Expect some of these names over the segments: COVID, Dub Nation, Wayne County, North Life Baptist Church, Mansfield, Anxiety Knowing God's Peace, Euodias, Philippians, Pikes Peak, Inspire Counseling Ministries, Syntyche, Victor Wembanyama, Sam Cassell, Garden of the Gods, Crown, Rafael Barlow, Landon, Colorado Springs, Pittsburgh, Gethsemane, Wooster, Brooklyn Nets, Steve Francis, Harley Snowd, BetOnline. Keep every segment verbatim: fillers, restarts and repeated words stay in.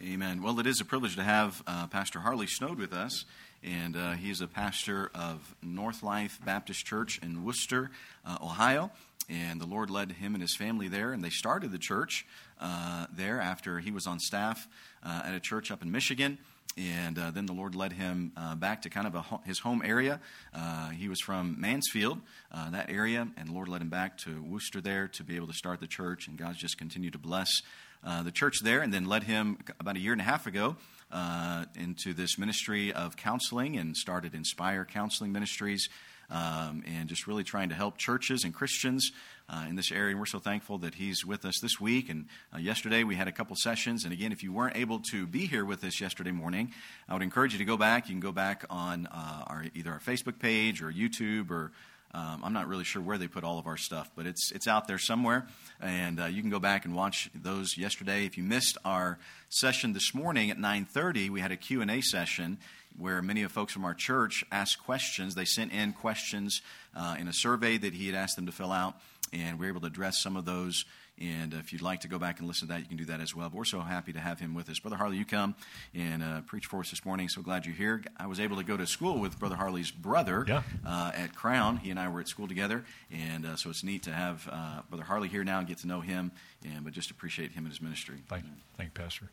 Amen. Well, it is a privilege to have uh, Pastor Harley Snowd with us, and uh, he is a pastor of North Life Baptist Church in Wooster, uh, Ohio, and the Lord led him and his family there, and they started the church uh, there after he was on staff uh, at a church up in Michigan. And uh, then the Lord led him uh, back to kind of a ho- his home area. Uh, he was from Mansfield, uh, that area, and the Lord led him back to Wooster there to be able to start the church. And God's just continued to bless uh, the church there, and then led him about a year and a half ago uh, into this ministry of counseling and started Inspire Counseling Ministries. Um, and just really trying to help churches and Christians uh, in this area. And we're so thankful that he's with us this week. And uh, yesterday we had a couple sessions. And again, if you weren't able to be here with us yesterday morning, I would encourage you to go back. You can go back on uh, our either our Facebook page or YouTube, or um, I'm not really sure where they put all of our stuff, but it's it's out there somewhere. And uh, you can go back and watch those yesterday. If you missed our session this morning at nine thirty, we had a Q and A session where many of folks from our church asked questions. They sent in questions uh, in a survey that he had asked them to fill out, and we were able to address some of those. And if you'd like to go back and listen to that, you can do that as well. But we're so happy to have him with us. Brother Harley, you come and uh, preach for us this morning. So glad you're here. I was able to go to school with Brother Harley's brother yeah. uh, at Crown. He and I were at school together. And uh, so it's neat to have uh, Brother Harley here now and get to know him, and but just appreciate him and his ministry. Thank you, Thank you Pastor.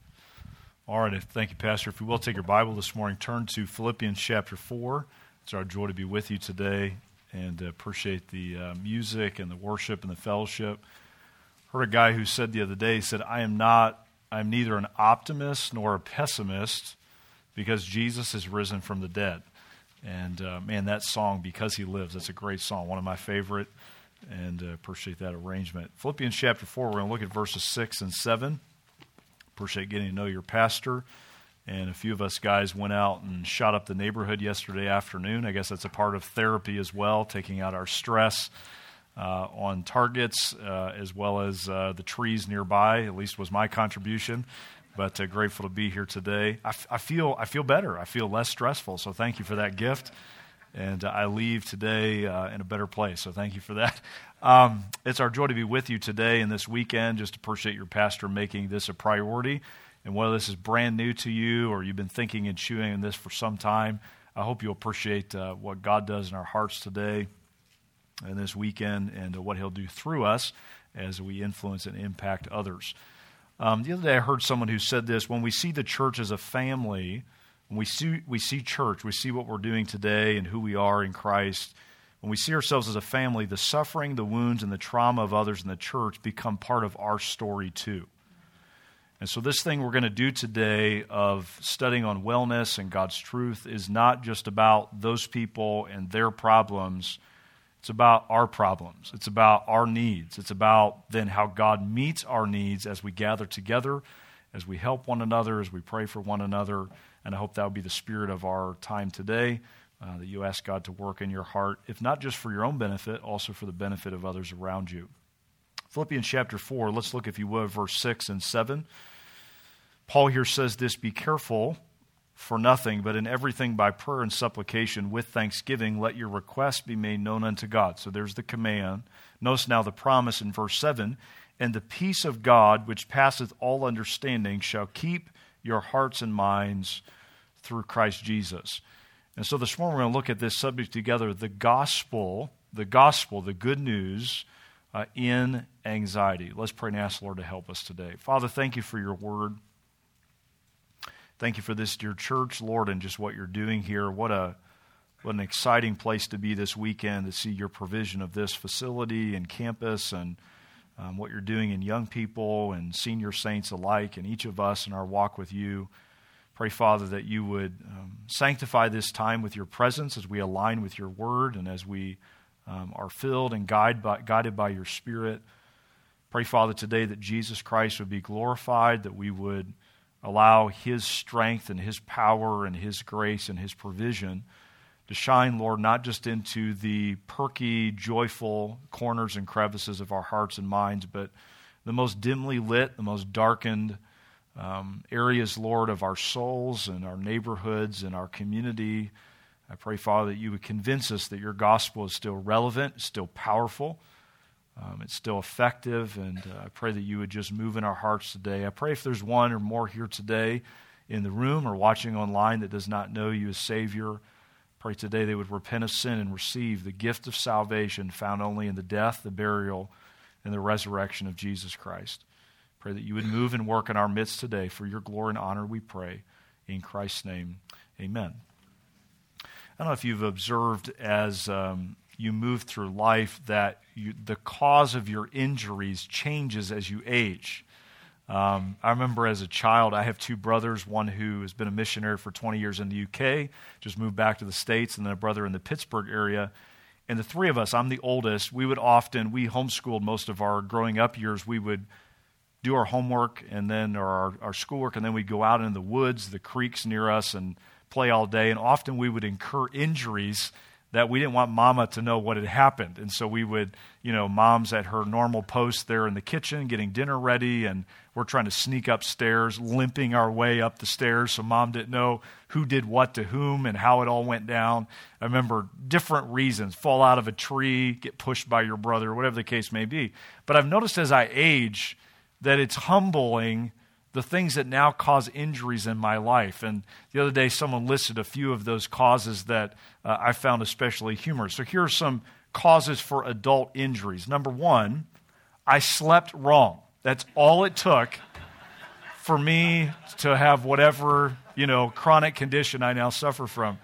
All right, thank you, Pastor. If we will take your Bible this morning, turn to Philippians chapter four. It's our joy to be with you today, and appreciate the uh, music and the worship and the fellowship. Heard a guy who said the other day, he said, I am not, I am neither an optimist nor a pessimist, because Jesus is risen from the dead. And uh, man, that song, Because He Lives, that's a great song, one of my favorite, and uh, appreciate that arrangement. Philippians chapter four, we're going to look at verses six and seven. Appreciate getting to know your pastor. And a few of us guys went out and shot up the neighborhood yesterday afternoon. I guess that's a part of therapy as well, taking out our stress uh, on targets uh, as well as uh, the trees nearby, at least was my contribution. But uh, grateful to be here today. I, f- I feel I feel better. I feel less stressful. So thank you for that gift. And uh, I leave today uh, in a better place. So thank you for that. Um, it's our joy to be with you today and this weekend. Just appreciate your pastor making this a priority. And whether this is brand new to you or you've been thinking and chewing on this for some time, I hope you'll appreciate uh, what God does in our hearts today and this weekend, and uh, what He'll do through us as we influence and impact others. Um, the other day I heard someone who said this: when we see the church as a family, when we see, we see church, we see what we're doing today and who we are in Christ. When we see ourselves as a family, the suffering, the wounds, and the trauma of others in the church become part of our story too. And so this thing we're going to do today of studying on wellness and God's truth is not just about those people and their problems. It's about our problems. It's about our needs. It's about then how God meets our needs as we gather together, as we help one another, as we pray for one another. And I hope that will be the spirit of our time today, uh, that you ask God to work in your heart, if not just for your own benefit, also for the benefit of others around you. Philippians chapter four, let's look, if you would, verse six and seven. Paul here says this: be careful for nothing, but in everything by prayer and supplication with thanksgiving, let your requests be made known unto God. So there's the command. Notice now the promise in verse seven, and the peace of God, which passeth all understanding, shall keep your hearts and minds through Christ Jesus. And so this morning we're going to look at this subject together, the gospel, the gospel, the good news uh, in anxiety. Let's pray and ask the Lord to help us today. Father, thank you for your word. Thank you for this dear church, Lord, and just what you're doing here. What a what an exciting place to be this weekend, to see your provision of this facility and campus, and Um, what you're doing in young people and senior saints alike, and each of us in our walk with you. Pray, Father, that you would um, sanctify this time with your presence as we align with your word and as we um, are filled and guide by, guided by your Spirit. Pray, Father, today that Jesus Christ would be glorified, that we would allow his strength and his power and his grace and his provision to shine, Lord, not just into the perky, joyful corners and crevices of our hearts and minds, but the most dimly lit, the most darkened um, areas, Lord, of our souls and our neighborhoods and our community. I pray, Father, that you would convince us that your gospel is still relevant, still powerful, Um, it's still effective, and uh, I pray that you would just move in our hearts today. I pray if there's one or more here today in the room or watching online that does not know you as Savior, pray today they would repent of sin and receive the gift of salvation found only in the death, the burial, and the resurrection of Jesus Christ. Pray that you would move and work in our midst today. For your glory and honor we pray. In Christ's name, amen. I don't know if you've observed as um, you move through life that you, the cause of your injuries changes as you age. Um, I remember as a child, I have two brothers, one who has been a missionary for twenty years in the U K, just moved back to the States, and then a brother in the Pittsburgh area. And the three of us, I'm the oldest, we would often, we homeschooled most of our growing up years, we would do our homework and then or our, our schoolwork, and then we'd go out in the woods, the creeks near us, and play all day. And often we would incur injuries that we didn't want Mama to know what had happened. And so we would, you know, Mom's at her normal post there in the kitchen getting dinner ready, and we're trying to sneak upstairs, limping our way up the stairs so Mom didn't know who did what to whom and how it all went down. I remember different reasons, fall out of a tree, get pushed by your brother, whatever the case may be. But I've noticed as I age that it's humbling the things that now cause injuries in my life. And the other day, someone listed a few of those causes that uh, I found especially humorous. So here are some causes for adult injuries. Number one, I slept wrong. That's all it took for me to have whatever, you know, chronic condition I now suffer from.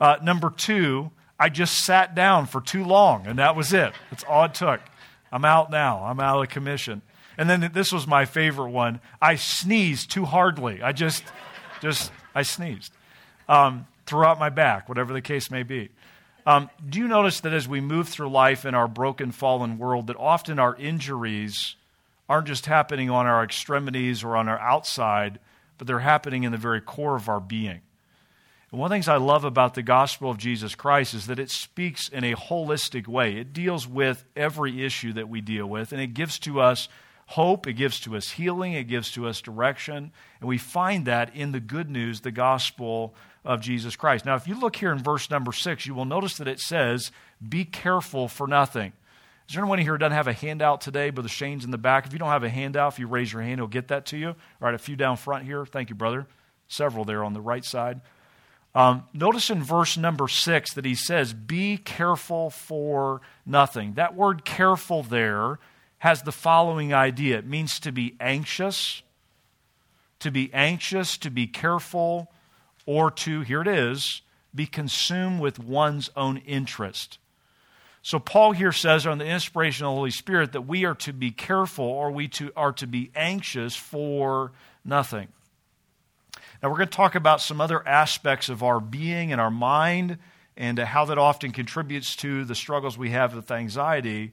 Uh, number two, I just sat down for too long, and that was it. That's all it took. I'm out now. I'm out of commission. And then this was my favorite one. I sneezed too hardly. I just, just I sneezed um, throughout my back, whatever the case may be. Um, do you notice that as we move through life in our broken, fallen world, that often our injuries aren't just happening on our extremities or on our outside, but they're happening in the very core of our being? And one of the things I love about the gospel of Jesus Christ is that it speaks in a holistic way. It deals with every issue that we deal with, and it gives to us hope, it gives to us healing, it gives to us direction, and we find that in the good news, the gospel of Jesus Christ. Now, if you look here in verse number six, you will notice that it says, be careful for nothing. Is there anyone here who doesn't have a handout today? Brother Shane's in the back. If you don't have a handout, if you raise your hand, he'll get that to you. All right, a few down front here. Thank you, brother. Several there on the right side. Um, notice in verse number six that he says, be careful for nothing. That word careful there has the following idea. It means to be anxious, to be anxious, to be careful, or to, here it is, be consumed with one's own interest. So Paul here says on the inspiration of the Holy Spirit that we are to be careful, or we to, are to be anxious for nothing. Now we're going to talk about some other aspects of our being and our mind and how that often contributes to the struggles we have with anxiety.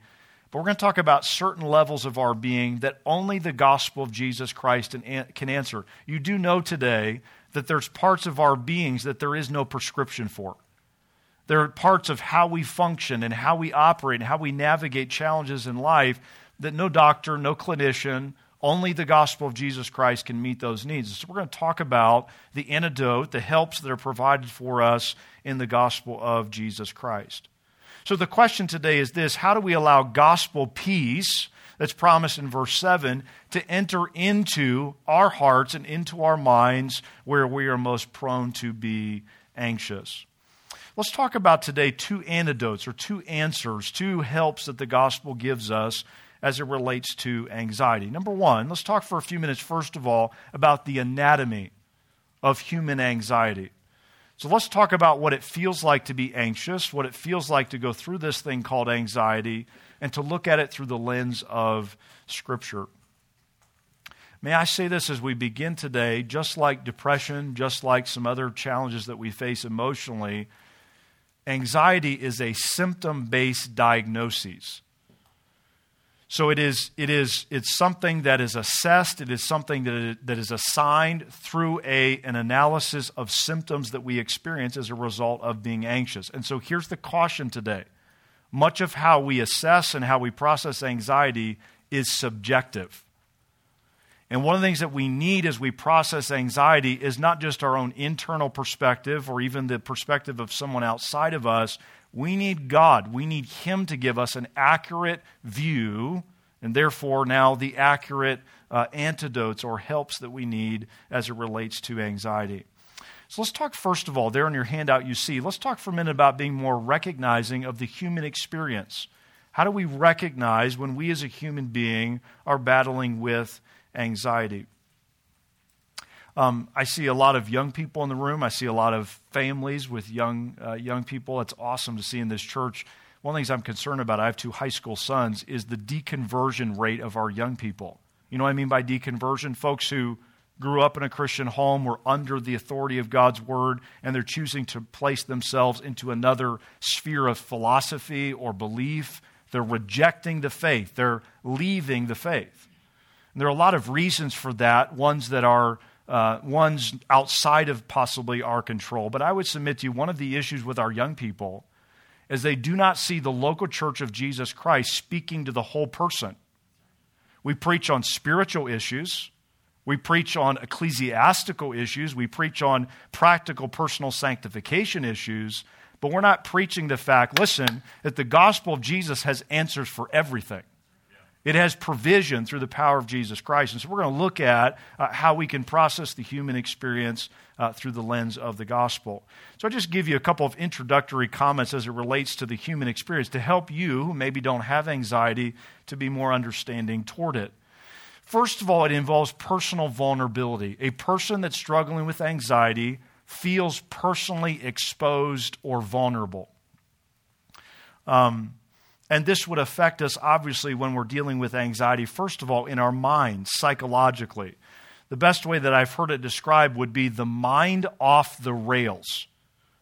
But we're going to talk about certain levels of our being that only the gospel of Jesus Christ can answer. You do know today that there's parts of our beings that there is no prescription for. There are parts of how we function and how we operate and how we navigate challenges in life that no doctor, no clinician, only the gospel of Jesus Christ can meet those needs. So we're going to talk about the antidote, the helps that are provided for us in the gospel of Jesus Christ. So the question today is this: how do we allow gospel peace, that's promised in verse seven, to enter into our hearts and into our minds where we are most prone to be anxious? Let's talk about today two antidotes or two answers, two helps that the gospel gives us as it relates to anxiety. Number one, let's talk for a few minutes, first of all, about the anatomy of human anxiety. So let's talk about what it feels like to be anxious, what it feels like to go through this thing called anxiety, and to look at it through the lens of Scripture. May I say this as we begin today, just like depression, just like some other challenges that we face emotionally, anxiety is a symptom-based diagnosis. So it is, it is, it's something that is assessed, it is something that is, that is assigned through a, an analysis of symptoms that we experience as a result of being anxious. And so here's the caution today. Much of how we assess and how we process anxiety is subjective. And one of the things that we need as we process anxiety is not just our own internal perspective or even the perspective of someone outside of us. We need God. We need Him to give us an accurate view, and therefore now the accurate uh, antidotes or helps that we need as it relates to anxiety. So let's talk first of all, there on your handout you see, let's talk for a minute about being more recognizing of the human experience. How do we recognize when we as a human being are battling with anxiety? Um, I see a lot of young people in the room. I see a lot of families with young uh, young people. It's awesome to see in this church. One of the things I'm concerned about, I have two high school sons, is the deconversion rate of our young people. You know what I mean by deconversion? Folks who grew up in a Christian home, were under the authority of God's word, and they're choosing to place themselves into another sphere of philosophy or belief. They're rejecting the faith. They're leaving the faith. And there are a lot of reasons for that, ones that are Uh, one's outside of possibly our control. But I would submit to you, one of the issues with our young people is they do not see the local church of Jesus Christ speaking to the whole person. We preach on spiritual issues. We preach on ecclesiastical issues. We preach on practical personal sanctification issues. But we're not preaching the fact, listen, that the gospel of Jesus has answers for everything. It has provision through the power of Jesus Christ. And so we're going to look at uh, how we can process the human experience uh, through the lens of the gospel. So I'll just give you a couple of introductory comments as it relates to the human experience to help you, who maybe don't have anxiety, to be more understanding toward it. First of all, it involves personal vulnerability. A person that's struggling with anxiety feels personally exposed or vulnerable. Um. And this would affect us, obviously, when we're dealing with anxiety, first of all, in our minds, psychologically. The best way that I've heard it described would be the mind off the rails.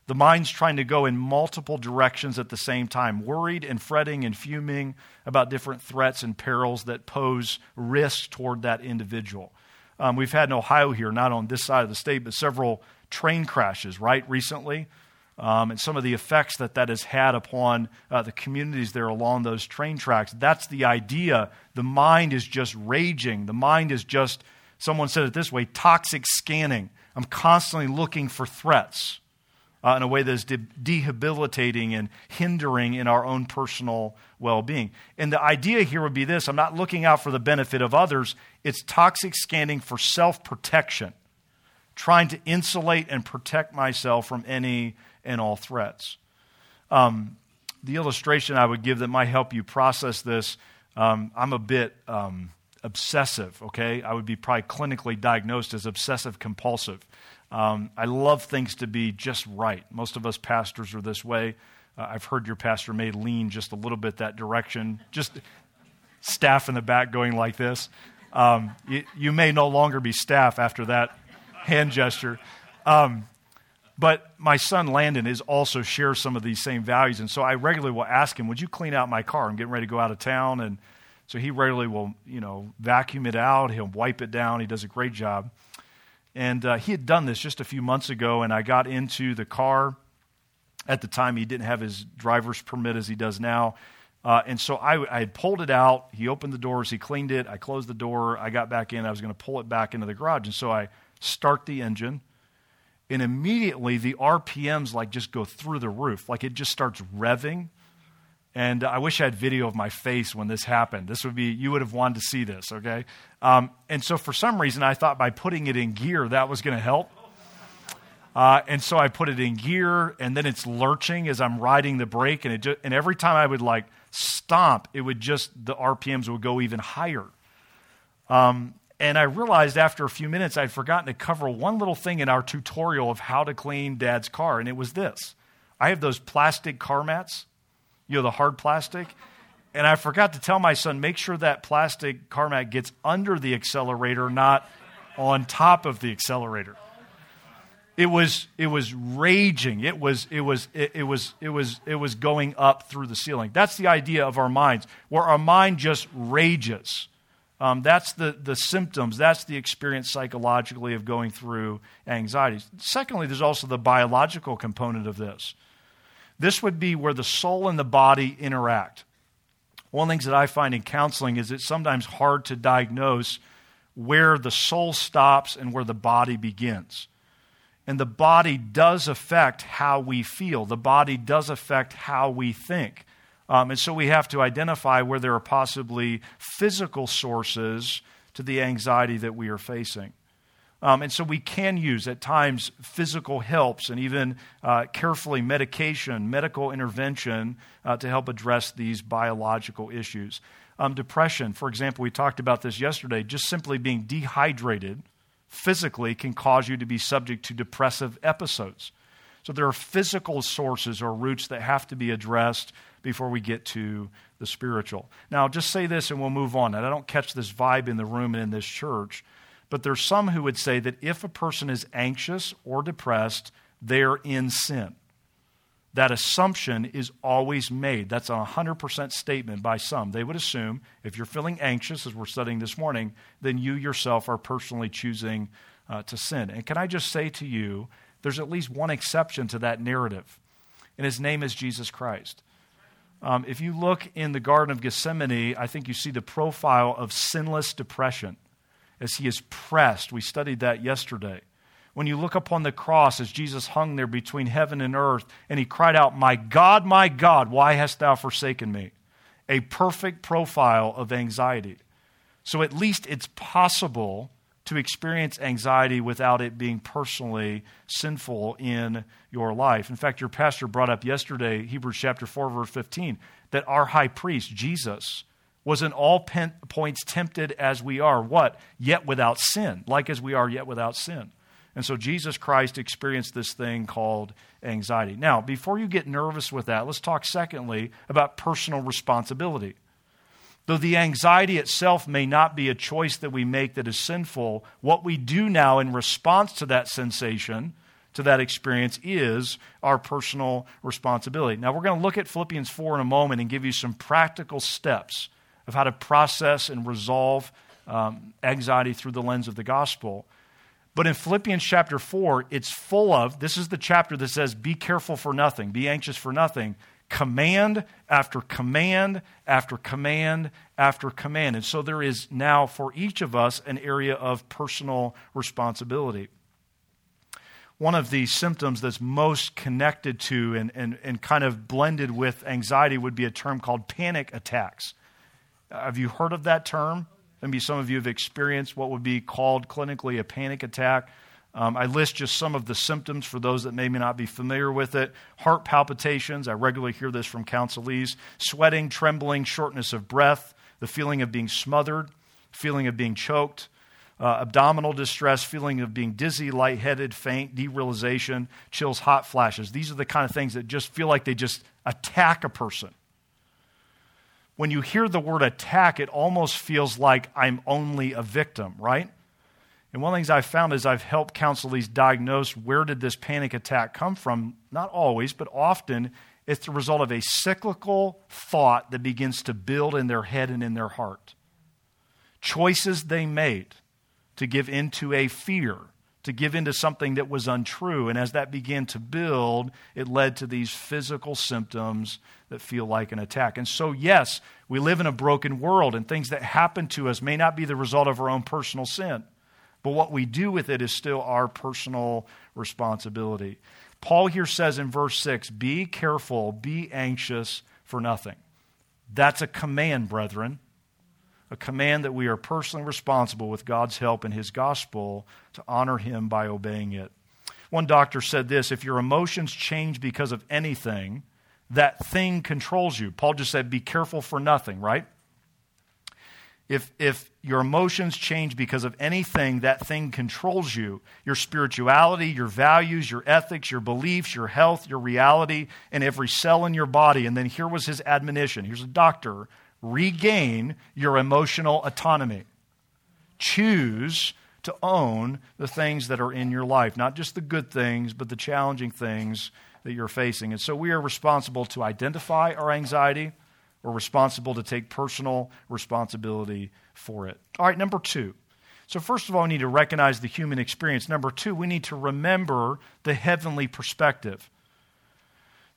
The mind's trying to go in multiple directions at the same time, worried and fretting and fuming about different threats and perils that pose risk toward that individual. Um, we've had in Ohio here, not on this side of the state, but several train crashes, right, recently. Um, and some of the effects that that has had upon uh, the communities there along those train tracks. That's the idea. The mind is just raging. The mind is just, someone said it this way, toxic scanning. I'm constantly looking for threats uh, in a way that is de- debilitating and hindering in our own personal well-being. And the idea here would be this. I'm not looking out for the benefit of others. It's toxic scanning for self-protection, trying to insulate and protect myself from any and all threats. Um, the illustration I would give that might help you process this, um, I'm a bit um, obsessive, okay? I would be probably clinically diagnosed as obsessive compulsive. Um, I love things to be just right. Most of us pastors are this way. Uh, I've heard your pastor may lean just a little bit that direction, just staff in the back going like this. Um, you, you may no longer be staff after that hand gesture. Um But my son Landon is also shares some of these same values. And so I regularly will ask him, would you clean out my car? I'm getting ready to go out of town. And so he regularly will, you know, vacuum it out. He'll wipe it down. He does a great job. And uh, he had done this just a few months ago. And I got into the car. At the time, he didn't have his driver's permit as he does now. Uh, and so I, I had pulled it out. He opened the doors. He cleaned it. I closed the door. I got back in. I was going to pull it back into the garage. And so I start the engine. And immediately the R P Ms like just go through the roof. Like it just starts revving. And I wish I had video of my face when this happened. This would be, you would have wanted to see this, okay? Um, and so for some reason I thought by putting it in gear that was going to help. Uh, and so I put it in gear and then it's lurching as I'm riding the brake. And, it just, and every time I would like stomp, it would just, the R P Ms would go even higher. Um And I realized after a few minutes I'd forgotten to cover one little thing in our tutorial of how to clean Dad's car, and it was this. I have those plastic car mats, you know, the hard plastic, and I forgot to tell my son, make sure that plastic car mat gets under the accelerator, not on top of the accelerator. It was it was raging. It was it was it, it was it was it was going up through the ceiling. That's the idea of our minds, where our mind just rages. Um, that's the, the symptoms, that's the experience psychologically of going through anxiety. Secondly, there's also the biological component of this. This would be where the soul and the body interact. One of the things that I find in counseling is it's sometimes hard to diagnose where the soul stops and where the body begins. And the body does affect how we feel. The body does affect how we think. Um, and so we have to identify where there are possibly physical sources to the anxiety that we are facing. Um, and so we can use, at times, physical helps and even uh, carefully medication, medical intervention uh, to help address these biological issues. Um, depression, for example, we talked about this yesterday, just simply being dehydrated physically can cause you to be subject to depressive episodes. So there are physical sources or roots that have to be addressed before we get to the spiritual. Now, I'll just say this and we'll move on. And I don't catch this vibe in the room and in this church, but there's some who would say that if a person is anxious or depressed, they're in sin. That assumption is always made. That's a one hundred percent statement by some. They would assume if you're feeling anxious, as we're studying this morning, then you yourself are personally choosing uh, to sin. And can I just say to you, there's at least one exception to that narrative, and his name is Jesus Christ. Um, if you look in the Garden of Gethsemane, I think you see the profile of sinless depression as he is pressed. We studied that yesterday. When you look upon the cross as Jesus hung there between heaven and earth, and he cried out, "My God, my God, why hast thou forsaken me?" A perfect profile of anxiety. So at least it's possible to experience anxiety without it being personally sinful in your life. In fact, your pastor brought up yesterday, Hebrews chapter four, verse fifteen, that our high priest, Jesus, was in all points tempted as we are, what? Yet without sin, like as we are, yet without sin. And so Jesus Christ experienced this thing called anxiety. Now, before you get nervous with that, let's talk secondly about personal responsibility. Though the anxiety itself may not be a choice that we make that is sinful, what we do now in response to that sensation, to that experience, is our personal responsibility. Now, we're going to look at Philippians four in a moment and give you some practical steps of how to process and resolve um, anxiety through the lens of the gospel. But in Philippians chapter four, it's full of, this is the chapter that says, be careful for nothing, be anxious for nothing. Command after command after command after command. And so there is now for each of us an area of personal responsibility. One of the symptoms that's most connected to and, and, and kind of blended with anxiety would be a term called panic attacks. Have you heard of that term? Maybe some of you have experienced what would be called clinically a panic attack. Um, I list just some of the symptoms for those that may not be familiar with it. Heart palpitations, I regularly hear this from counselees. Sweating, trembling, shortness of breath, the feeling of being smothered, feeling of being choked, uh, abdominal distress, feeling of being dizzy, lightheaded, faint, derealization, chills, hot flashes. These are the kind of things that just feel like they just attack a person. When you hear the word attack, it almost feels like I'm only a victim, right? And one of the things I've found is I've helped counselees diagnose where did this panic attack come from. Not always, but often it's the result of a cyclical thought that begins to build in their head and in their heart. Choices they made to give into a fear, to give into something that was untrue. And as that began to build, it led to these physical symptoms that feel like an attack. And so, yes, we live in a broken world, and things that happen to us may not be the result of our own personal sin, but what we do with it is still our personal responsibility. Paul here says in verse six, be careful, be anxious for nothing. That's a command, brethren. A command that we are personally responsible with God's help and his gospel to honor him by obeying it. One doctor said this, if your emotions change because of anything, that thing controls you. Paul just said, be careful for nothing, right? If, if your emotions change because of anything, that thing controls you. Your spirituality, your values, your ethics, your beliefs, your health, your reality, and every cell in your body. And then here was his admonition. Here's a doctor. Regain your emotional autonomy. Choose to own the things that are in your life, not just the good things, but the challenging things that you're facing. And so we are responsible to identify our anxiety. We're responsible to take personal responsibility for it. All right, number two. So first of all, we need to recognize the human experience. Number two, we need to remember the heavenly perspective.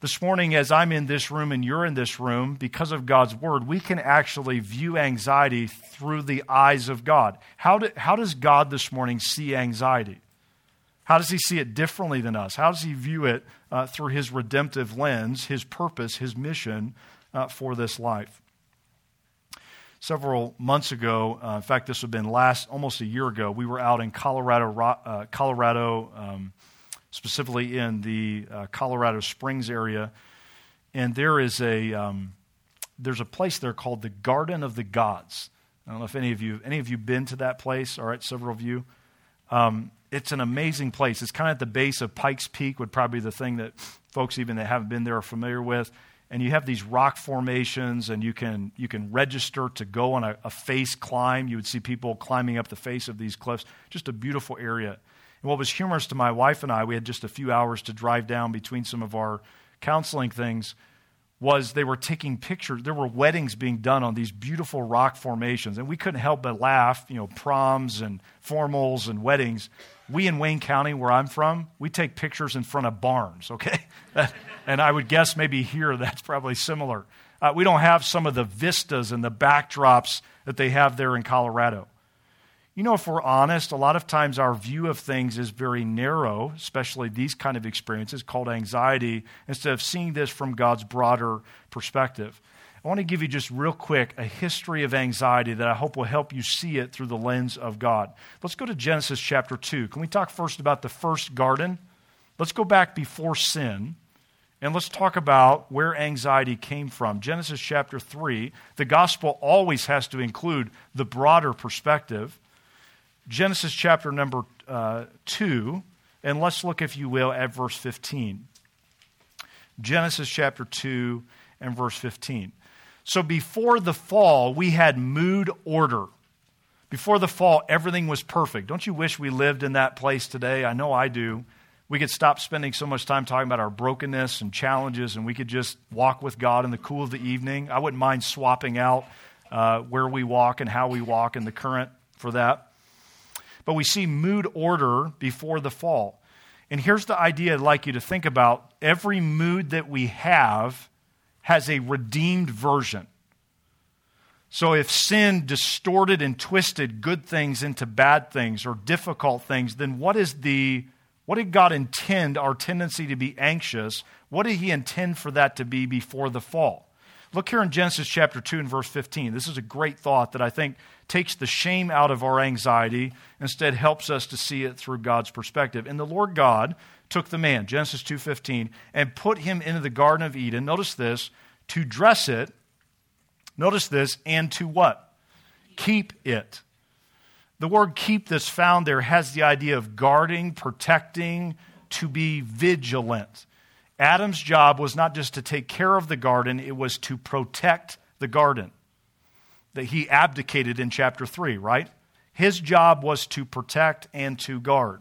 This morning, as I'm in this room and you're in this room, because of God's word, we can actually view anxiety through the eyes of God. How, do, how does God this morning see anxiety? How does he see it differently than us? How does he view it uh, through his redemptive lens, his purpose, his mission uh, for this life? Several months ago, uh, in fact, this would have been last, almost a year ago, we were out in Colorado, uh, Colorado, um, specifically in the uh, Colorado Springs area, and there is a um, there's a place there called the Garden of the Gods. I don't know if any of you any of you been to that place. All right, several of you. Um, It's an amazing place. It's kind of at the base of Pikes Peak, would probably be the thing that folks even that haven't been there are familiar with. And you have these rock formations, and you can you can register to go on a, a face climb. You would see people climbing up the face of these cliffs. Just a beautiful area. And what was humorous to my wife and I, we had just a few hours to drive down between some of our counseling things, was they were taking pictures. There were weddings being done on these beautiful rock formations, and we couldn't help but laugh, you know, proms and formals and weddings. We in Wayne County, where I'm from, we take pictures in front of barns, okay? And I would guess maybe here that's probably similar. Uh, we don't have some of the vistas and the backdrops that they have there in Colorado. You know, if we're honest, a lot of times our view of things is very narrow, especially these kind of experiences called anxiety, instead of seeing this from God's broader perspective. I want to give you just real quick a history of anxiety that I hope will help you see it through the lens of God. Let's go to Genesis chapter two. Can we talk first about the first garden? Let's go back before sin, and let's talk about where anxiety came from. Genesis chapter three, the gospel always has to include the broader perspective. Genesis chapter number uh, two, and let's look, if you will, at verse fifteen. Genesis chapter two and verse fifteen. So before the fall, we had mood order. Before the fall, everything was perfect. Don't you wish we lived in that place today? I know I do. We could stop spending so much time talking about our brokenness and challenges, and we could just walk with God in the cool of the evening. I wouldn't mind swapping out uh, where we walk and how we walk in the current for that. But we see mood order before the fall. And here's the idea I'd like you to think about. Every mood that we have has a redeemed version. So if sin distorted and twisted good things into bad things or difficult things, then what is the what did God intend our tendency to be anxious? What did he intend for that to be before the fall? Look here in Genesis chapter two and verse fifteen. This is a great thought that I think takes the shame out of our anxiety, instead helps us to see it through God's perspective. And the Lord God took the man, Genesis two fifteen, and put him into the Garden of Eden, notice this, to dress it, notice this, and to what? Keep it. The word keep that's found there has the idea of guarding, protecting, to be vigilant. Adam's job was not just to take care of the garden, it was to protect the garden that he abdicated in chapter three, right? His job was to protect and to guard.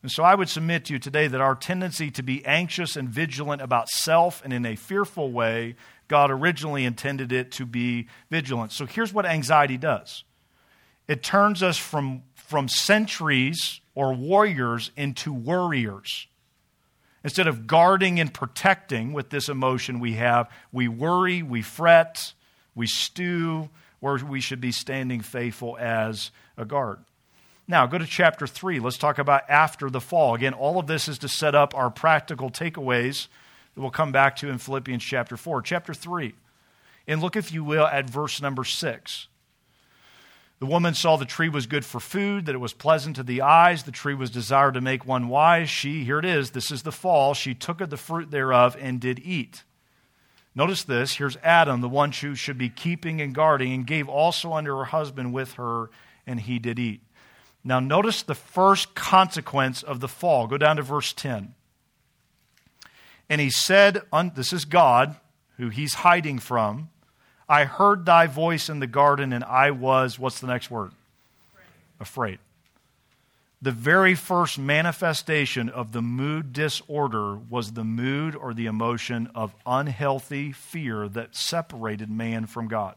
And so I would submit to you today that our tendency to be anxious and vigilant about self and in a fearful way, God originally intended it to be vigilant. So here's what anxiety does. It turns us from, from sentries or warriors into worriers. Instead of guarding and protecting with this emotion we have, we worry, we fret, we stew, where we should be standing faithful as a guard. Now, go to chapter three. Let's talk about after the fall. Again, all of this is to set up our practical takeaways that we'll come back to in Philippians chapter four. Chapter three, and look, if you will, at verse number six. The woman saw the tree was good for food, that it was pleasant to the eyes. The tree was desired to make one wise. She, here it is, this is the fall, she took of the fruit thereof and did eat. Notice this, here's Adam, the one who should be keeping and guarding, and gave also unto her husband with her, and he did eat. Now, notice the first consequence of the fall. Go down to verse ten. And he said, this is God, who he's hiding from, I heard thy voice in the garden, and I was, what's the next word? Afraid. Afraid. The very first manifestation of the mood disorder was the mood or the emotion of unhealthy fear that separated man from God.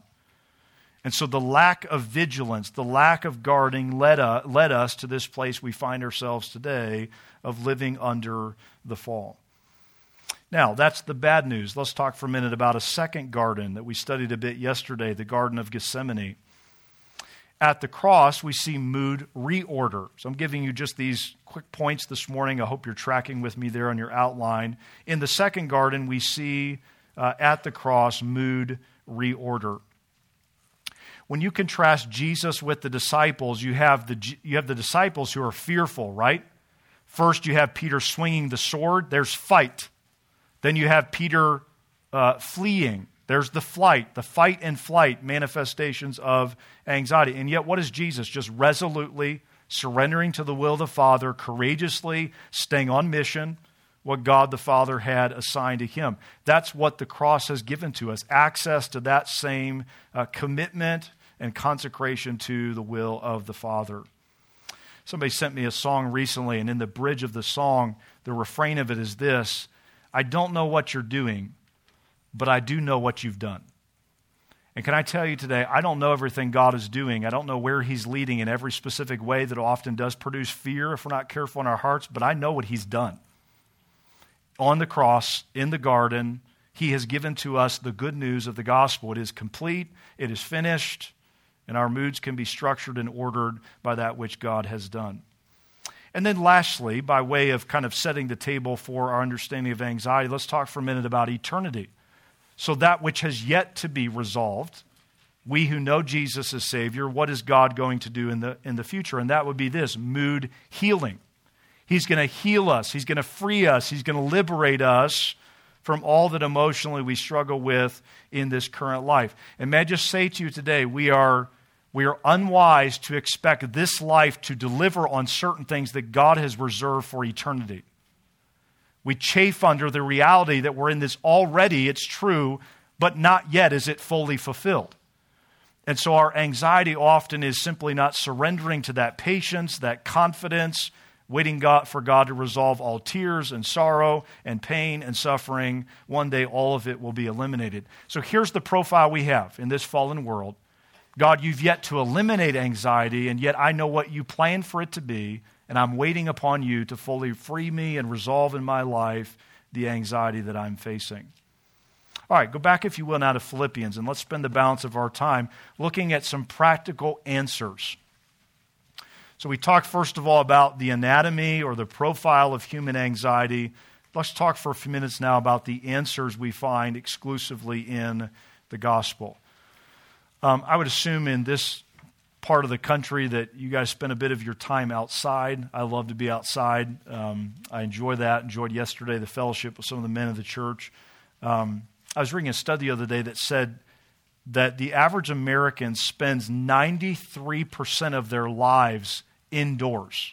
And so the lack of vigilance, the lack of guarding led, uh, led us to this place we find ourselves today of living under the fall. Now, that's the bad news. Let's talk for a minute about a second garden that we studied a bit yesterday, the Garden of Gethsemane. at the cross, we see mood reorder. So I'm giving you just these quick points this morning. I hope you're tracking with me there on your outline. In the second garden, we see uh, at the cross mood reorder. When you contrast Jesus with the disciples, you have the you have the disciples who are fearful, right? First, you have Peter swinging the sword. There's fight. Then you have Peter uh, fleeing. There's the flight, the fight and flight manifestations of anxiety. And yet, what is Jesus? Just resolutely surrendering to the will of the Father, courageously staying on mission, what God the Father had assigned to him. That's what the cross has given to us, access to that same uh, commitment and consecration to the will of the Father. Somebody sent me a song recently, and in the bridge of the song, the refrain of it is this: I don't know what you're doing, but I do know what you've done. And can I tell you today, I don't know everything God is doing. I don't know where he's leading in every specific way that often does produce fear if we're not careful in our hearts, but I know what he's done. On the cross, in the garden, he has given to us the good news of the gospel. It is complete, it is finished, and our moods can be structured and ordered by that which God has done. And then lastly, by way of kind of setting the table for our understanding of anxiety, let's talk for a minute about eternity. So that which has yet to be resolved, we who know Jesus as Savior, what is God going to do in the in the future? And that would be this, mood healing. He's going to heal us. He's going to free us. He's going to liberate us from all that emotionally we struggle with in this current life. And may I just say to you today, we are, we are unwise to expect this life to deliver on certain things that God has reserved for eternity. We chafe under the reality that we're in this already, it's true, but not yet is it fully fulfilled. And so our anxiety often is simply not surrendering to that patience, that confidence, waiting God for God to resolve all tears and sorrow and pain and suffering. One day, all of it will be eliminated. So here's the profile we have in this fallen world. God, you've yet to eliminate anxiety, and yet I know what you planned for it to be, and I'm waiting upon you to fully free me and resolve in my life the anxiety that I'm facing. All right, go back, if you will, now to Philippians, and let's spend the balance of our time looking at some practical answers. So we talked, first of all, about the anatomy or the profile of human anxiety. Let's talk for a few minutes now about the answers we find exclusively in the gospel. Um, I would assume in this part of the country that you guys spend a bit of your time outside. I love to be outside. Um, I enjoy that. Enjoyed yesterday the fellowship with some of the men of the church. Um, I was reading a study the other day that said that the average American spends ninety-three percent of their lives indoors.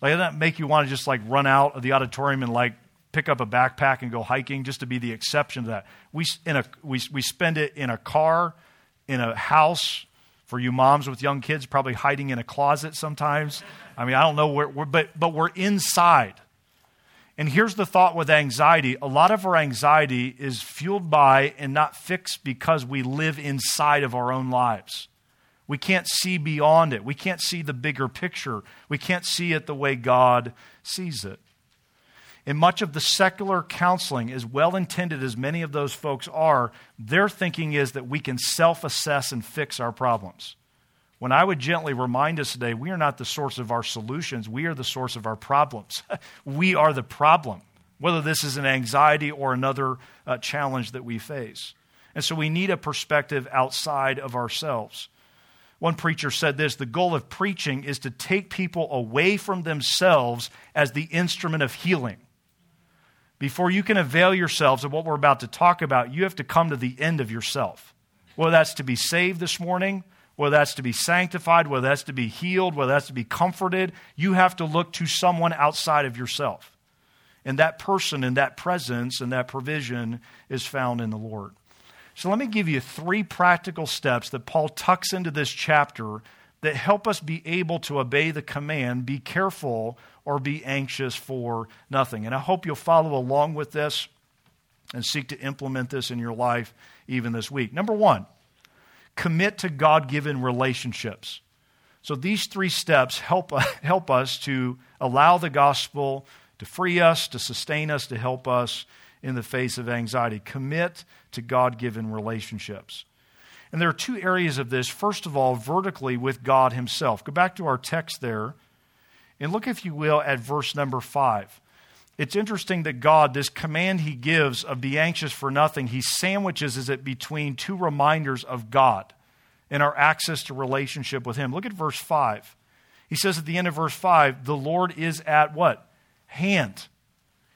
Like, doesn't that make you want to just like run out of the auditorium and like pick up a backpack and go hiking, just to be the exception to that? We in a we we spend it in a car, in a house. For you moms with young kids, probably hiding in a closet sometimes. I mean, I don't know where, we're, but but we're inside. And here's the thought with anxiety: a lot of our anxiety is fueled by and not fixed because we live inside of our own lives. We can't see beyond it. We can't see the bigger picture. We can't see it the way God sees it. And much of the secular counseling, as well-intended as many of those folks are, their thinking is that we can self-assess and fix our problems. When I would gently remind us today, we are not the source of our solutions. We are the source of our problems. We are the problem, whether this is an anxiety or another uh, challenge that we face. And so we need a perspective outside of ourselves. One preacher said this: the goal of preaching is to take people away from themselves as the instrument of healing. Before you can avail yourselves of what we're about to talk about, you have to come to the end of yourself. Whether that's to be saved this morning, whether that's to be sanctified, whether that's to be healed, whether that's to be comforted, you have to look to someone outside of yourself. And that person and that presence and that provision is found in the Lord. So let me give you three practical steps that Paul tucks into this chapter that help us be able to obey the command, be careful or be anxious for nothing. And I hope you'll follow along with this and seek to implement this in your life even this week. Number one, commit to God-given relationships. So these three steps help, help us to allow the gospel to free us, to sustain us, to help us in the face of anxiety. Commit to God-given relationships. And there are two areas of this. First of all, vertically with God himself. Go back to our text there and look, if you will, at verse number five. It's interesting that God, this command he gives of be anxious for nothing, he sandwiches it between two reminders of God and our access to relationship with him. Look at verse five. He says at the end of verse five, the Lord is at what? Hand.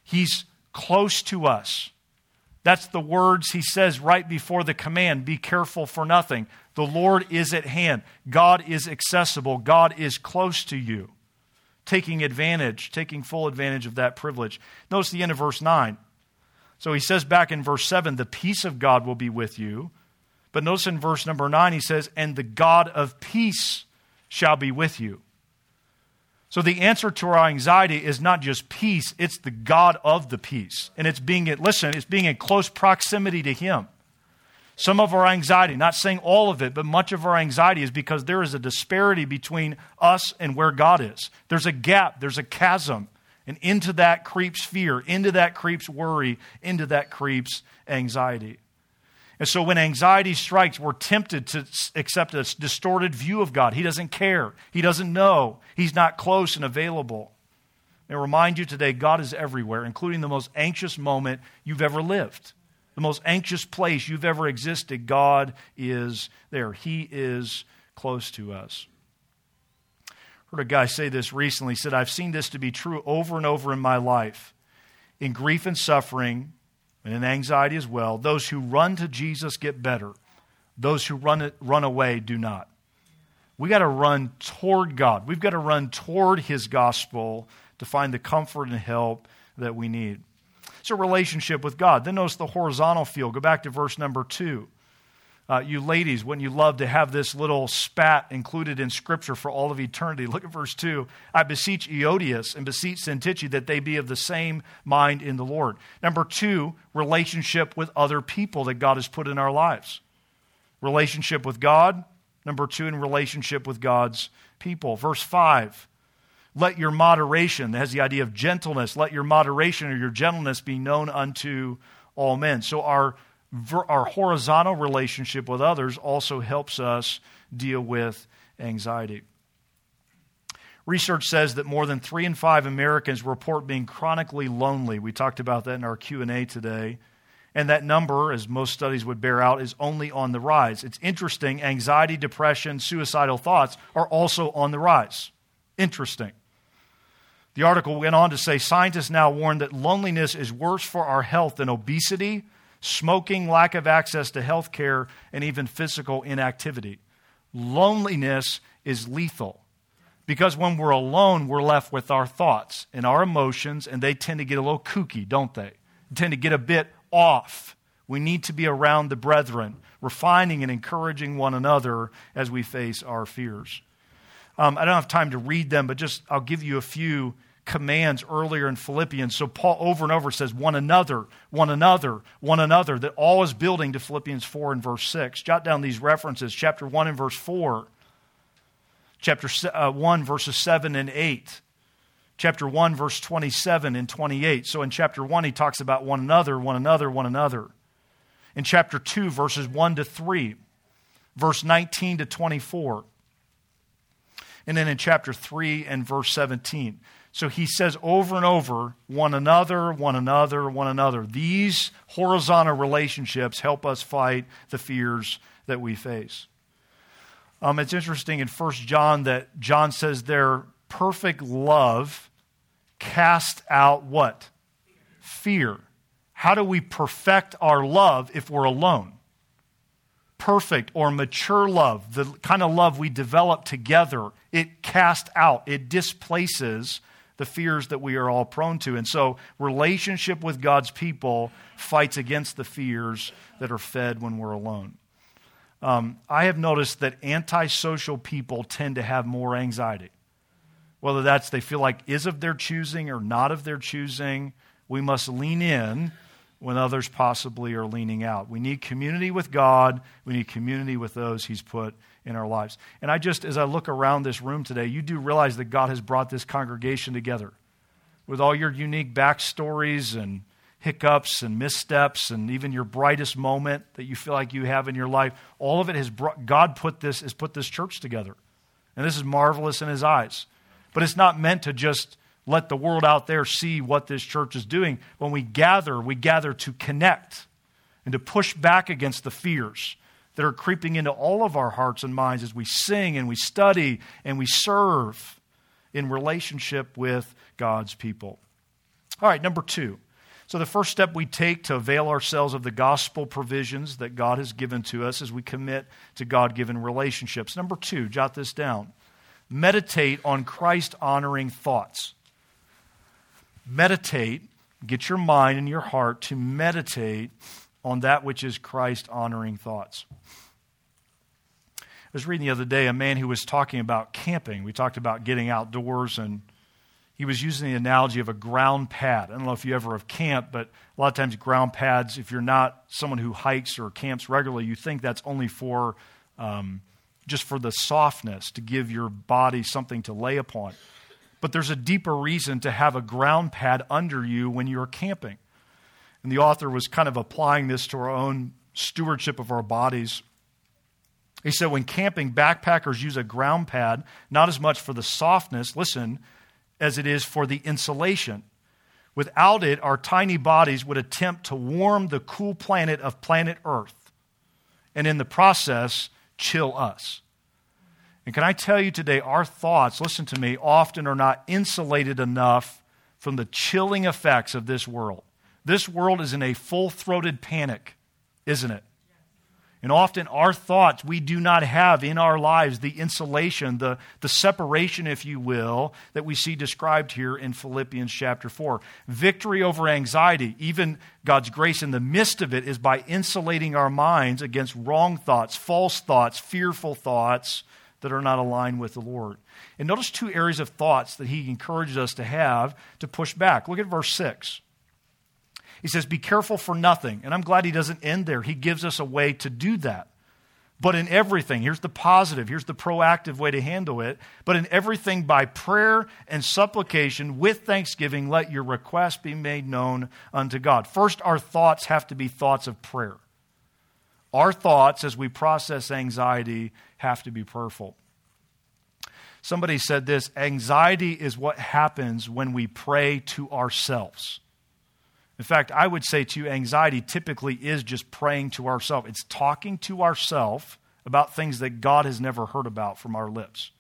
He's close to us. That's the words he says right before the command, be careful for nothing. The Lord is at hand. God is accessible. God is close to you. Taking advantage, taking full advantage of that privilege. Notice the end of verse nine. So he says back in verse seven, the peace of God will be with you. But notice in verse number nine, he says, and the God of peace shall be with you. So the answer to our anxiety is not just peace, it's the God of the peace. And it's being, listen, it's being in close proximity to him. Some of our anxiety, not saying all of it, but much of our anxiety is because there is a disparity between us and where God is. There's a gap, there's a chasm. And into that creeps fear, into that creeps worry, into that creeps anxiety. And so when anxiety strikes, we're tempted to accept a distorted view of God. He doesn't care. He doesn't know. He's not close and available. And I remind you today, God is everywhere, including the most anxious moment you've ever lived, the most anxious place you've ever existed. God is there. He is close to us. I heard a guy say this recently. He said, I've seen this to be true over and over in my life. In grief and suffering, and in anxiety as well, those who run to Jesus get better. Those who run run away do not. We got to run toward God. We've got to run toward his gospel to find the comfort and help that we need. It's a relationship with God. Then notice the horizontal field. Go back to verse number two. Uh, you ladies, wouldn't you love to have this little spat included in Scripture for all of eternity? Look at verse two. I beseech Euodias and beseech Syntyche that they be of the same mind in the Lord. Number two, relationship with other people that God has put in our lives. Relationship with God. Number two, in relationship with God's people. Verse five, let your moderation, that has the idea of gentleness, let your moderation or your gentleness be known unto all men. So our Our horizontal relationship with others also helps us deal with anxiety. Research says that more than three in five Americans report being chronically lonely. We talked about that in our Q and A today. And that number, as most studies would bear out, is only on the rise. It's interesting. Anxiety, depression, suicidal thoughts are also on the rise. Interesting. The article went on to say, scientists now warn that loneliness is worse for our health than obesity, smoking, lack of access to health care, and even physical inactivity. Loneliness is lethal because when we're alone, we're left with our thoughts and our emotions, and they tend to get a little kooky, don't they? They tend to get a bit off. We need to be around the brethren, refining and encouraging one another as we face our fears. Um, I don't have time to read them, but just I'll give you a few commands earlier in Philippians. So Paul over and over says, one another, one another, one another, that all is building to Philippians four and verse six. Jot down these references, chapter one and verse four, chapter one verses seven and eight, chapter one verse twenty-seven and twenty-eight. So in chapter one, he talks about one another, one another, one another. In chapter two, verses one to three, verse nineteen to twenty-four. And then in chapter three and verse seventeen. So he says over and over, one another, one another, one another. These horizontal relationships help us fight the fears that we face. Um, it's interesting in First John that John says their perfect love casts out what? Fear. How do we perfect our love if we're alone? Perfect or mature love, the kind of love we develop together, it casts out, it displaces the fears that we are all prone to. And so relationship with God's people fights against the fears that are fed when we're alone. Um, I have noticed that antisocial people tend to have more anxiety, whether that's they feel like is of their choosing or not of their choosing. We must lean in when others possibly are leaning out. We need community with God. We need community with those he's put in our lives. And I just, as I look around this room today, you do realize that God has brought this congregation together with all your unique backstories and hiccups and missteps and even your brightest moment that you feel like you have in your life, all of it has brought, God put this, has put this church together. And this is marvelous in His eyes. But it's not meant to just let the world out there see what this church is doing. When we gather, we gather to connect and to push back against the fears that are creeping into all of our hearts and minds as we sing and we study and we serve in relationship with God's people. All right, number two. So the first step we take to avail ourselves of the gospel provisions that God has given to us is we commit to God-given relationships. Number two, jot this down. Meditate on Christ-honoring thoughts. Meditate, get your mind and your heart to meditate on that which is Christ-honoring thoughts. I was reading the other day a man who was talking about camping. We talked about getting outdoors, and he was using the analogy of a ground pad. I don't know if you ever have camped, but a lot of times ground pads, if you're not someone who hikes or camps regularly, you think that's only for um, just for the softness, to give your body something to lay upon. But there's a deeper reason to have a ground pad under you when you're camping. And the author was kind of applying this to our own stewardship of our bodies. He said, when camping, backpackers use a ground pad, not as much for the softness, listen, as it is for the insulation. Without it, our tiny bodies would attempt to warm the cool planet of planet Earth, and in the process, chill us. And can I tell you today, our thoughts, listen to me, often are not insulated enough from the chilling effects of this world. This world is in a full-throated panic, isn't it? And often our thoughts, we do not have in our lives the insulation, the, the separation, if you will, that we see described here in Philippians chapter four. Victory over anxiety, even God's grace in the midst of it, is by insulating our minds against wrong thoughts, false thoughts, fearful thoughts that are not aligned with the Lord. And notice two areas of thoughts that he encourages us to have to push back. Look at verse six. He says, be careful for nothing. And I'm glad he doesn't end there. He gives us a way to do that. But in everything, here's the positive, here's the proactive way to handle it. But in everything, by prayer and supplication, with thanksgiving, let your requests be made known unto God. First, our thoughts have to be thoughts of prayer. Our thoughts, as we process anxiety, have to be prayerful. Somebody said this, anxiety is what happens when we pray to ourselves. In fact, I would say to you, anxiety typically is just praying to ourselves. It's talking to ourselves about things that God has never heard about from our lips.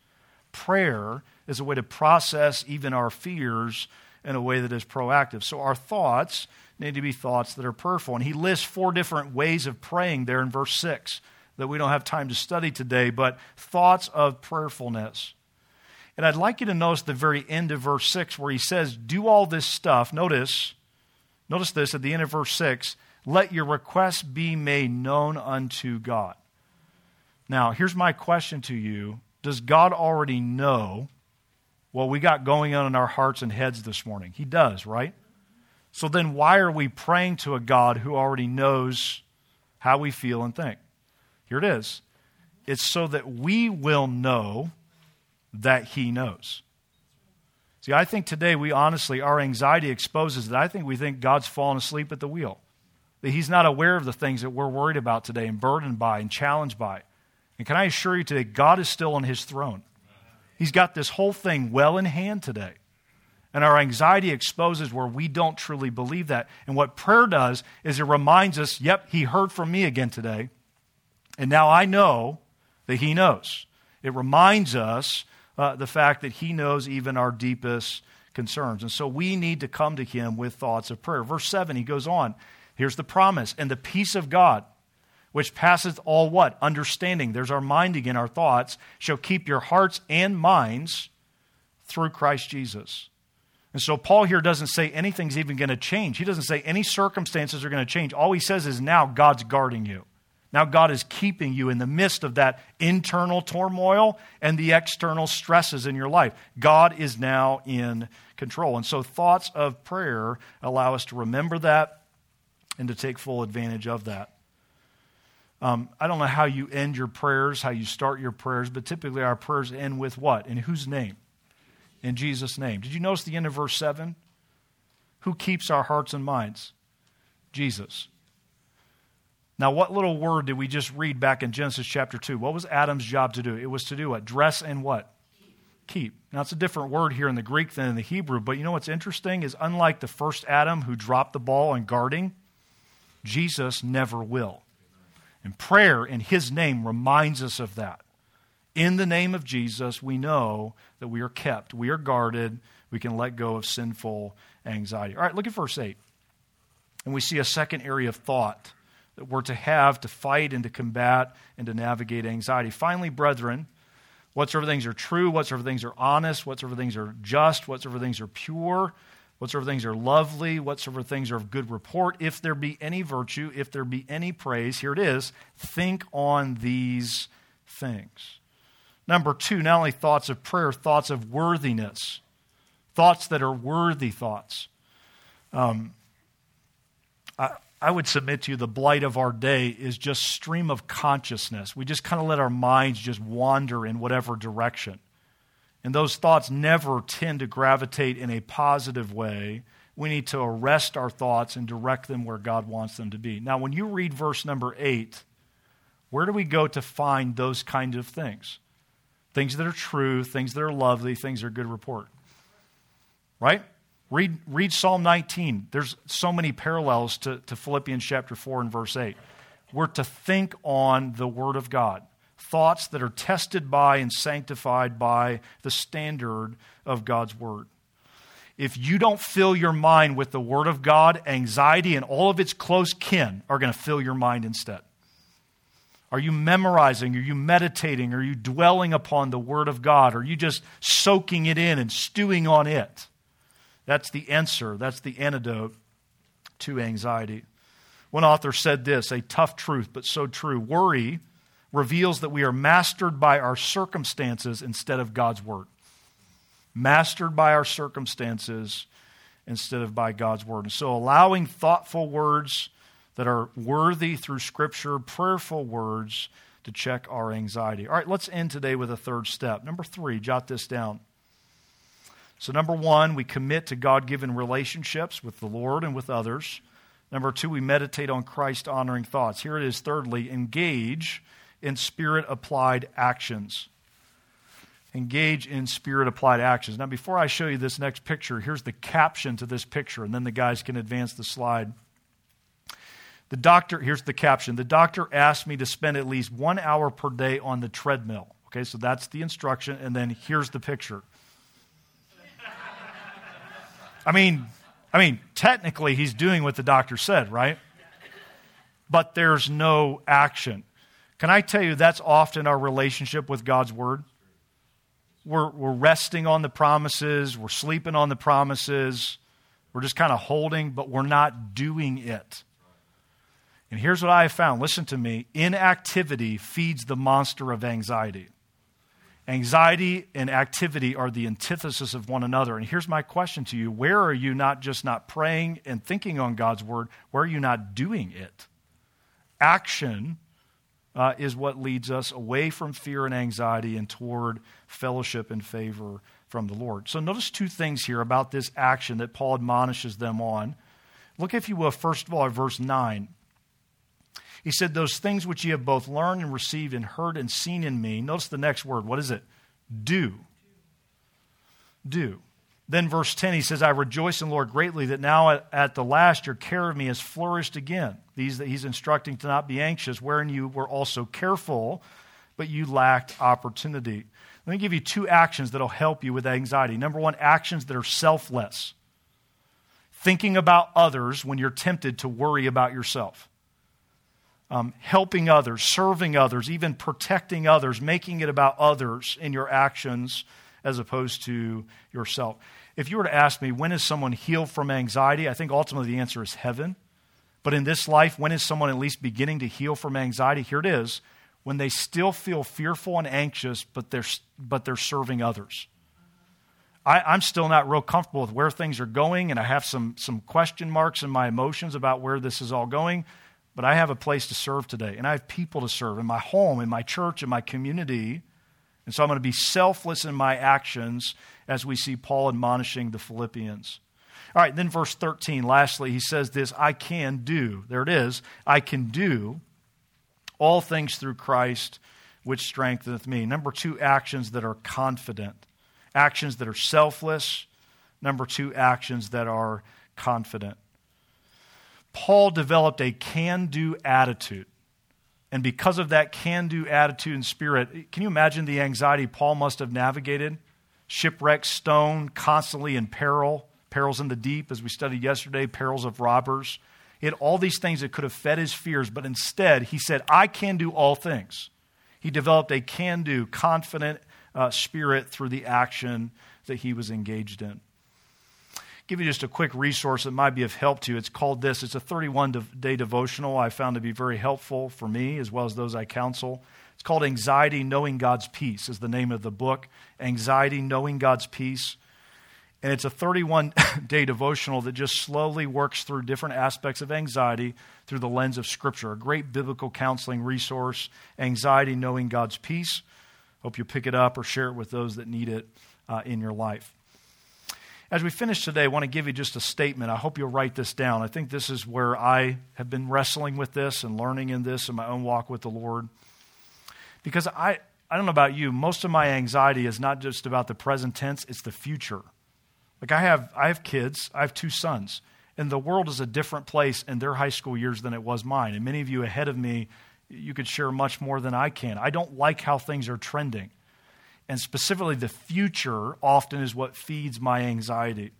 Prayer is a way to process even our fears in a way that is proactive. So our thoughts need to be thoughts that are prayerful. And he lists four different ways of praying there in verse six that we don't have time to study today, but thoughts of prayerfulness. And I'd like you to notice the very end of verse six where he says, do all this stuff. Notice... Notice this at the end of verse six, let your requests be made known unto God. Now, here's my question to you. Does God already know what we got going on in our hearts and heads this morning? He does, right? So then why are we praying to a God who already knows how we feel and think? Here it is. It's so that we will know that He knows. See, I think today we honestly, our anxiety exposes that. I think we think God's fallen asleep at the wheel, that He's not aware of the things that we're worried about today and burdened by and challenged by. And can I assure you today, God is still on His throne. He's got this whole thing well in hand today. And our anxiety exposes where we don't truly believe that. And what prayer does is it reminds us, yep, He heard from me again today, and now I know that He knows. It reminds us Uh, the fact that He knows even our deepest concerns. And so we need to come to Him with thoughts of prayer. Verse seven, he goes on. Here's the promise. And the peace of God, which passeth all what? Understanding. There's our mind again, our thoughts, shall keep your hearts and minds through Christ Jesus. And so Paul here doesn't say anything's even going to change. He doesn't say any circumstances are going to change. All he says is now God's guarding you. Now God is keeping you in the midst of that internal turmoil and the external stresses in your life. God is now in control. And so thoughts of prayer allow us to remember that and to take full advantage of that. Um, I don't know how you end your prayers, how you start your prayers, but typically our prayers end with what? In whose name? In Jesus' name. Did you notice the end of verse seven? Who keeps our hearts and minds? Jesus. Now, what little word did we just read back in Genesis chapter two? What was Adam's job to do? It was to do what? Dress and what? Keep. Now, it's a different word here in the Greek than in the Hebrew, but you know what's interesting is unlike the first Adam who dropped the ball in guarding, Jesus never will. And prayer in his name reminds us of that. In the name of Jesus, we know that we are kept, we are guarded, we can let go of sinful anxiety. All right, look at verse eight. And we see a second area of thought that we're to have to fight and to combat and to navigate anxiety. Finally, brethren, whatsoever things are true, whatsoever things are honest, whatsoever things are just, whatsoever things are pure, whatsoever things are lovely, whatsoever things are of good report, if there be any virtue, if there be any praise, here it is, think on these things. Number two, not only thoughts of prayer, thoughts of worthiness, thoughts that are worthy thoughts. Um, I, I would submit to you the blight of our day is just stream of consciousness. We just kind of let our minds just wander in whatever direction. And those thoughts never tend to gravitate in a positive way. We need to arrest our thoughts and direct them where God wants them to be. Now, when you read verse number eight, where do we go to find those kinds of things? Things that are true, things that are lovely, things that are good report. Right? Read, read Psalm nineteen. There's so many parallels to, to Philippians chapter four and verse eight. We're to think on the Word of God. Thoughts that are tested by and sanctified by the standard of God's Word. If you don't fill your mind with the Word of God, anxiety and all of its close kin are going to fill your mind instead. Are you memorizing? Are you meditating? Are you dwelling upon the Word of God? Are you just soaking it in and stewing on it? That's the answer. That's the antidote to anxiety. One author said this, a tough truth, but so true. Worry reveals that we are mastered by our circumstances instead of God's Word. Mastered by our circumstances instead of by God's Word. And so allowing thoughtful words that are worthy through Scripture, prayerful words to check our anxiety. All right, let's end today with a third step. Number three, jot this down. So number one, we commit to God-given relationships with the Lord and with others. Number two, we meditate on Christ-honoring thoughts. Here it is, thirdly, engage in Spirit-applied actions. Engage in Spirit-applied actions. Now, before I show you this next picture, here's the caption to this picture, and then the guys can advance the slide. The doctor, here's the caption, the doctor asked me to spend at least one hour per day on the treadmill. Okay, so that's the instruction, and then here's the picture. I mean, I mean, technically he's doing what the doctor said, right? But there's no action. Can I tell you that's often our relationship with God's Word? We're we're resting on the promises, we're sleeping on the promises, we're just kind of holding, but we're not doing it. And here's what I have found. Listen to me. Inactivity feeds the monster of anxiety. Anxiety and activity are the antithesis of one another. And here's my question to you. Where are you not just not praying and thinking on God's Word? Where are you not doing it? Action uh, is what leads us away from fear and anxiety and toward fellowship and favor from the Lord. So notice two things here about this action that Paul admonishes them on. Look, if you will, first of all, at verse nine. He said, those things which ye have both learned and received and heard and seen in me. Notice the next word. What is it? Do. Do. Then verse ten, he says, I rejoice in the Lord greatly that now at, at the last your care of me has flourished again. These that he's instructing to not be anxious, wherein you were also careful, but you lacked opportunity. Let me give you two actions that will help you with anxiety. Number one, actions that are selfless. Thinking about others when you're tempted to worry about yourself. Um, helping others, serving others, even protecting others, making it about others in your actions as opposed to yourself. If you were to ask me, when is someone healed from anxiety? I think ultimately the answer is heaven. But in this life, when is someone at least beginning to heal from anxiety? Here it is, when they still feel fearful and anxious, but they're, but they're serving others. I, I'm still not real comfortable with where things are going, and I have some, some question marks in my emotions about where this is all going. But I have a place to serve today, and I have people to serve in my home, in my church, in my community. And so I'm going to be selfless in my actions as we see Paul admonishing the Philippians. All right, then verse thirteen, lastly, he says this, I can do, there it is, I can do all things through Christ which strengtheneth me. Number two, actions that are confident, actions that are selfless. Number two, actions that are confident. Paul developed a can-do attitude. And because of that can-do attitude and spirit, can you imagine the anxiety Paul must have navigated? Shipwrecked, stoned, constantly in peril, perils in the deep, as we studied yesterday, perils of robbers. He had all these things that could have fed his fears, but instead he said, I can do all things. He developed a can-do, confident uh, spirit through the action that he was engaged in. Give you just a quick resource that might be of help to you. It's called this. It's a thirty-one day devotional I found to be very helpful for me as well as those I counsel. It's called Anxiety Knowing God's Peace is the name of the book, Anxiety Knowing God's Peace. And it's a thirty-one day devotional that just slowly works through different aspects of anxiety through the lens of Scripture. A great biblical counseling resource, Anxiety Knowing God's Peace. Hope you pick it up or share it with those that need it uh, in your life. As we finish today, I want to give you just a statement. I hope you'll write this down. I think this is where I have been wrestling with this and learning in this in my own walk with the Lord. Because I, I don't know about you, most of my anxiety is not just about the present tense, it's the future. Like I have, I have kids, I have two sons, and the world is a different place in their high school years than it was mine. And many of you ahead of me, you could share much more than I can. I don't like how things are trending. And specifically, the future often is what feeds my anxiety.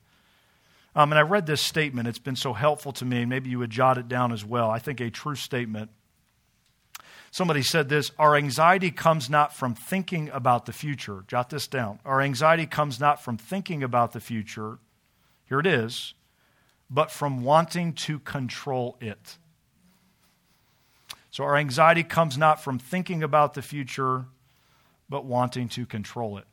Um, and I read this statement. It's been so helpful to me. Maybe you would jot it down as well. I think a true statement. Somebody said this, our anxiety comes not from thinking about the future. Jot this down. Our anxiety comes not from thinking about the future. Here it is. But from wanting to control it. So our anxiety comes not from thinking about the future, but wanting to control it.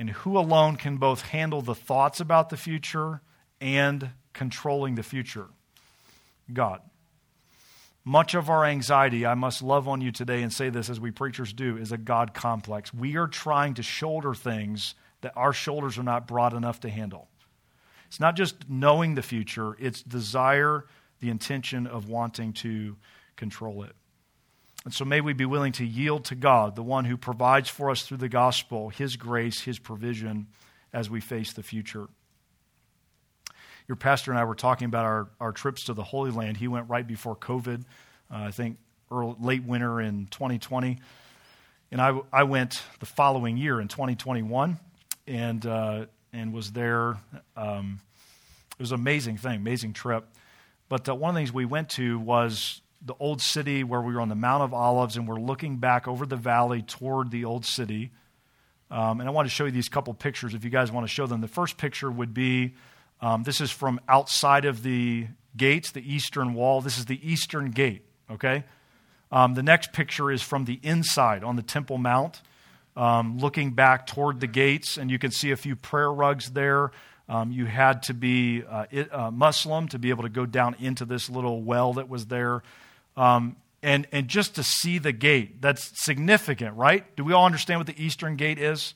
And who alone can both handle the thoughts about the future and controlling the future? God. Much of our anxiety, I must love on you today and say this as we preachers do, is a God complex. We are trying to shoulder things that our shoulders are not broad enough to handle. It's not just knowing the future, it's desire, the intention of wanting to control it. And so may we be willing to yield to God, the one who provides for us through the gospel, his grace, his provision as we face the future. Your pastor and I were talking about our, our trips to the Holy Land. He went right before COVID, uh, I think early, late winter in twenty twenty. And I, I went the following year in twenty twenty-one and, uh, and was there. Um, it was an amazing thing, amazing trip. But uh, one of the things we went to was the old city where we were on the Mount of Olives, and we're looking back over the valley toward the old city. Um, and I want to show you these couple pictures if you guys want to show them. The first picture would be, um, this is from outside of the gates, the eastern wall. This is the eastern gate, okay? Um, the next picture is from the inside on the Temple Mount, um, looking back toward the gates, and you can see a few prayer rugs there. Um, you had to be uh, it, uh, Muslim to be able to go down into this little well that was there. Um, and, and just to see the gate, that's significant, right? Do we all understand what the Eastern Gate is?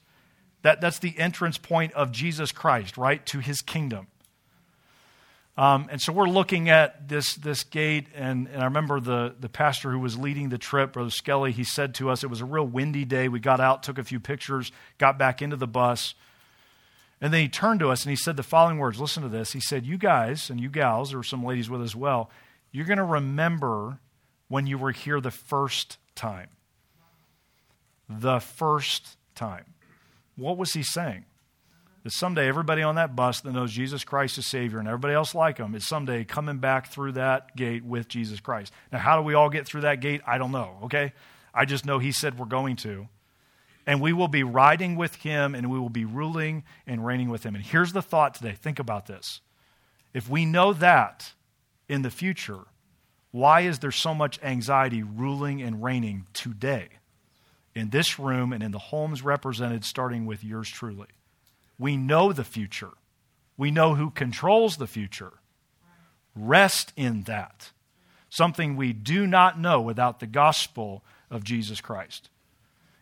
That, that's the entrance point of Jesus Christ, right, to his kingdom. Um, and so we're looking at this, this gate, and, and I remember the, the pastor who was leading the trip, Brother Skelly, he said to us, it was a real windy day. We got out, took a few pictures, got back into the bus, and then he turned to us and he said the following words. Listen to this. He said, you guys and you gals, there were some ladies with us as well, you're going to remember when you were here the first time. The first time. What was he saying? That someday everybody on that bus that knows Jesus Christ as Savior and everybody else like him is someday coming back through that gate with Jesus Christ. Now, how do we all get through that gate? I don't know, okay? I just know he said we're going to. And we will be riding with him, and we will be ruling and reigning with him. And here's the thought today. Think about this. If we know that in the future, why is there so much anxiety ruling and reigning today in this room and in the homes represented, starting with yours truly? We know the future. We know who controls the future. Rest in that. Something we do not know without the gospel of Jesus Christ.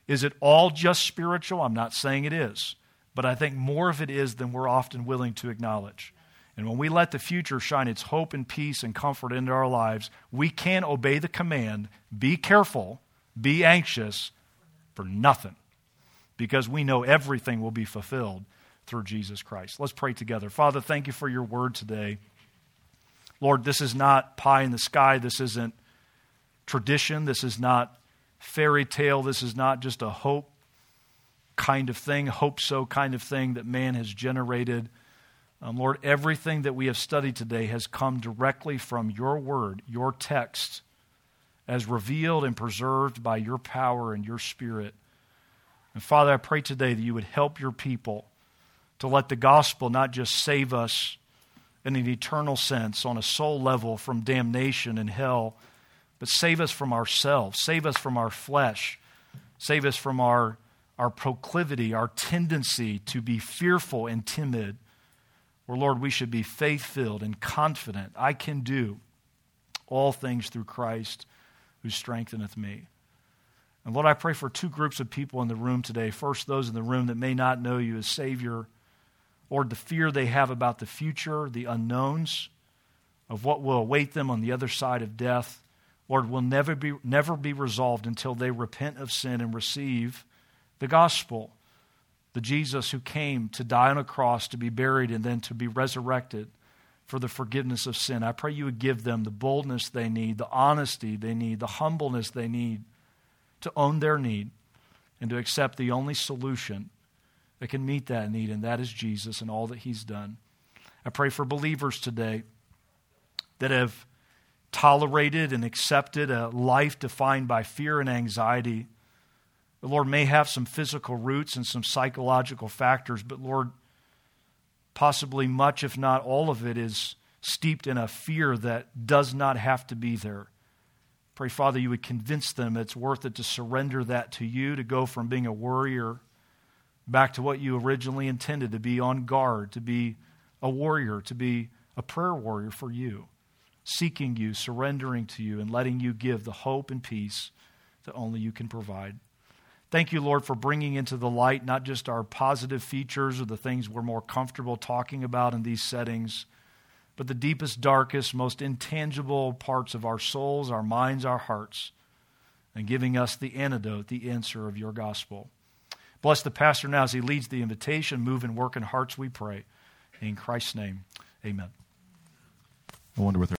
Is it all just spiritual? I'm not saying it is, but I think more of it is than we're often willing to acknowledge. And when we let the future shine its hope and peace and comfort into our lives, we can obey the command, be careful, be anxious for nothing, because we know everything will be fulfilled through Jesus Christ. Let's pray together. Father, thank you for your word today. Lord, this is not pie in the sky. This isn't tradition. This is not fairy tale. This is not just a hope kind of thing, hope so kind of thing that man has generated. Um, Lord, everything that we have studied today has come directly from your word, your text, as revealed and preserved by your power and your spirit. And Father, I pray today that you would help your people to let the gospel not just save us in an eternal sense on a soul level from damnation and hell, but save us from ourselves, save us from our flesh, save us from our, our proclivity, our tendency to be fearful and timid. Or, Lord, we should be faith-filled and confident. I can do all things through Christ who strengtheneth me. And, Lord, I pray for two groups of people in the room today. First, those in the room that may not know you as Savior. Lord, the fear they have about the future, the unknowns of what will await them on the other side of death, Lord, will never be, never be resolved until they repent of sin and receive the gospel. The Jesus who came to die on a cross, to be buried, and then to be resurrected for the forgiveness of sin. I pray you would give them the boldness they need, the honesty they need, the humbleness they need to own their need and to accept the only solution that can meet that need, and that is Jesus and all that he's done. I pray for believers today that have tolerated and accepted a life defined by fear and anxiety. The Lord may have some physical roots and some psychological factors, but Lord, possibly much, if not all of it, is steeped in a fear that does not have to be there. Pray, Father, you would convince them it's worth it to surrender that to you, to go from being a worrier back to what you originally intended, to be on guard, to be a warrior, to be a prayer warrior for you, seeking you, surrendering to you, and letting you give the hope and peace that only you can provide. Thank you, Lord, for bringing into the light not just our positive features or the things we're more comfortable talking about in these settings, but the deepest, darkest, most intangible parts of our souls, our minds, our hearts, and giving us the antidote, the answer of your gospel. Bless the pastor now as he leads the invitation. Move and work in hearts, we pray. In Christ's name, amen. I wonder with